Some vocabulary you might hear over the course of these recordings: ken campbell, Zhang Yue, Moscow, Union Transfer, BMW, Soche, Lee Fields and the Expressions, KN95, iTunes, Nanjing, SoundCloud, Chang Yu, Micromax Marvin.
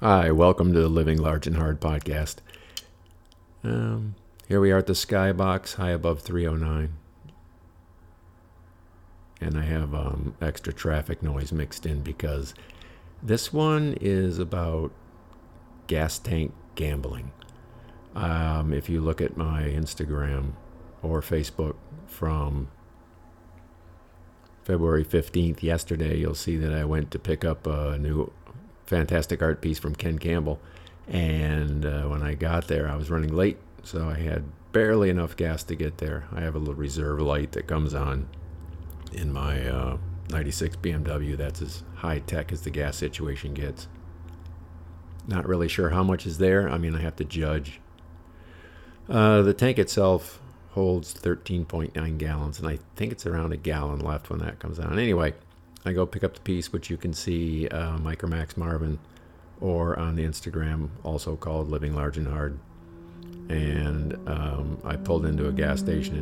Hi, welcome to the Living Large and Hard podcast. Here we are at the Skybox, high above 309. And I have extra traffic noise mixed in because this one is about gas tank gambling. If you look at my Instagram or Facebook from February 15th, yesterday, you'll see that I went to pick up a new fantastic art piece from Ken Campbell, and when I got there I was running late, so I had barely enough gas to get there. I have a little reserve light that comes on in my 96 BMW. That's as high tech as the gas situation gets. Not really sure how much is there. I mean, I have to judge. The tank itself holds 13.9 gallons, and I think it's around a gallon left when that comes on. Anyway, I go pick up the piece, which you can see Micromax Marvin, or on the Instagram, also called Living Large and Hard. And I pulled into a gas station,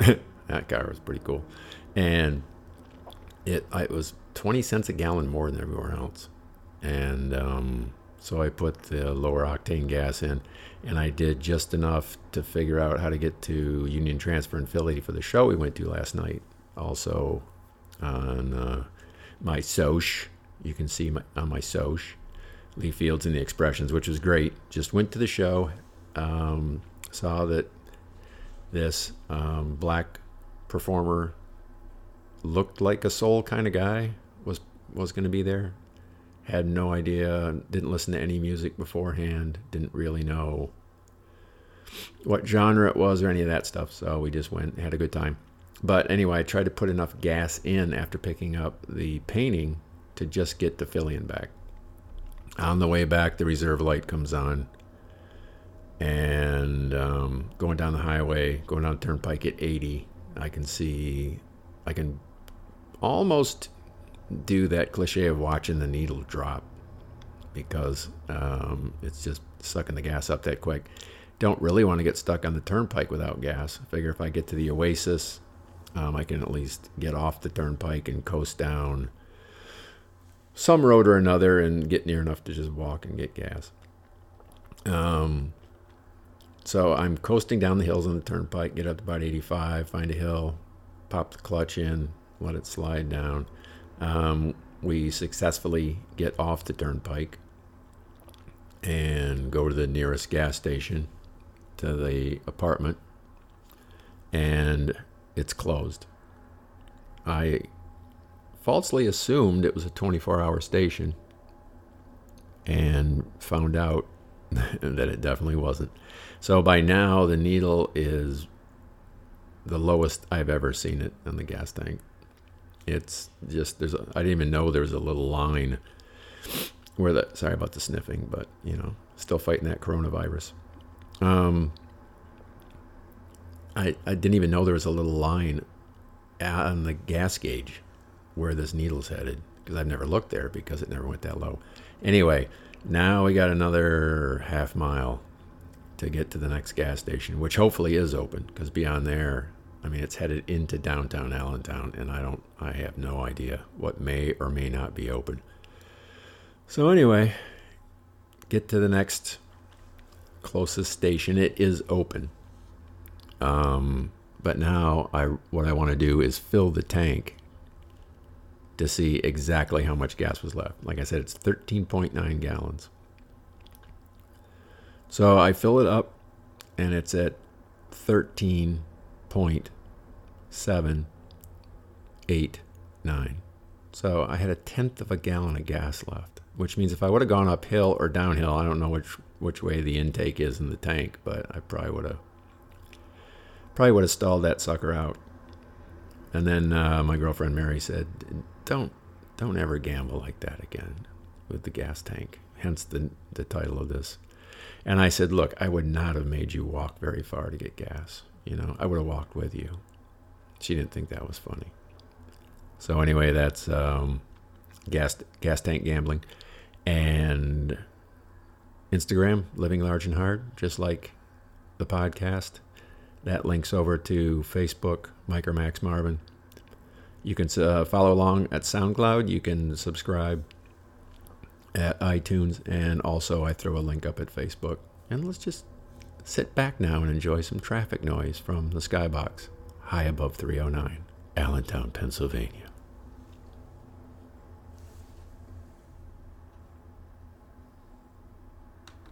and that car was pretty cool. And it was 20 cents a gallon more than everywhere else. And so I put the lower octane gas in, and I did just enough to figure out how to get to Union Transfer in Philly for the show we went to last night. Also on my Soche, you can see on my Soche, Lee Fields and the Expressions, which was great. Just went to the show, saw that this black performer, looked like a soul kind of guy, was going to be there. Had no idea, didn't listen to any music beforehand, didn't really know what genre it was or any of that stuff, so we just went and had a good time. But anyway, I tried to put enough gas in after picking up the painting to just get to Philly and back. On the way back, the reserve light comes on. And going down the highway, going down the turnpike at 80, I can almost do that cliche of watching the needle drop, because it's just sucking the gas up that quick. Don't really want to get stuck on the turnpike without gas. I figure if I get to the Oasis, I can at least get off the turnpike and coast down some road or another and get near enough to just walk and get gas. So I'm coasting down the hills on the turnpike, get up to about 85, find a hill, pop the clutch in, let it slide down. We successfully get off the turnpike and go to the nearest gas station to the apartment, and it's closed. I falsely assumed it was a 24-hour station and found out that it definitely wasn't. So by now, the needle is the lowest I've ever seen it on the gas tank. It's just, I didn't even know there was a little line where the, sorry about the sniffing, but, you know, still fighting that coronavirus. I didn't even know there was a little line on the gas gauge where this needle's headed, because I've never looked there because it never went that low. Anyway, now we got another half mile to get to the next gas station, which hopefully is open, because beyond there, I mean, it's headed into downtown Allentown, and I have no idea what may or may not be open. So anyway, get to the next closest station. It is open. But now what I want to do is fill the tank to see exactly how much gas was left. Like I said, it's 13.9 gallons. So I fill it up, and it's at 13.789. So I had a tenth of a gallon of gas left, which means if I would have gone uphill or downhill, I don't know which way the intake is in the tank, but I probably would have stalled that sucker out. And then my girlfriend Mary said, "Don't ever gamble like that again with the gas tank." Hence the title of this. And I said, "Look, I would not have made you walk very far to get gas. You know, I would have walked with you." She didn't think that was funny. So anyway, that's gas tank gambling. And Instagram, Living Large and Hard, just like the podcast. That links over to Facebook, Micromax Marvin. You can follow along at SoundCloud. You can subscribe at iTunes, and also I throw a link up at Facebook. And let's just sit back now and enjoy some traffic noise from the skybox high above 309, Allentown, Pennsylvania.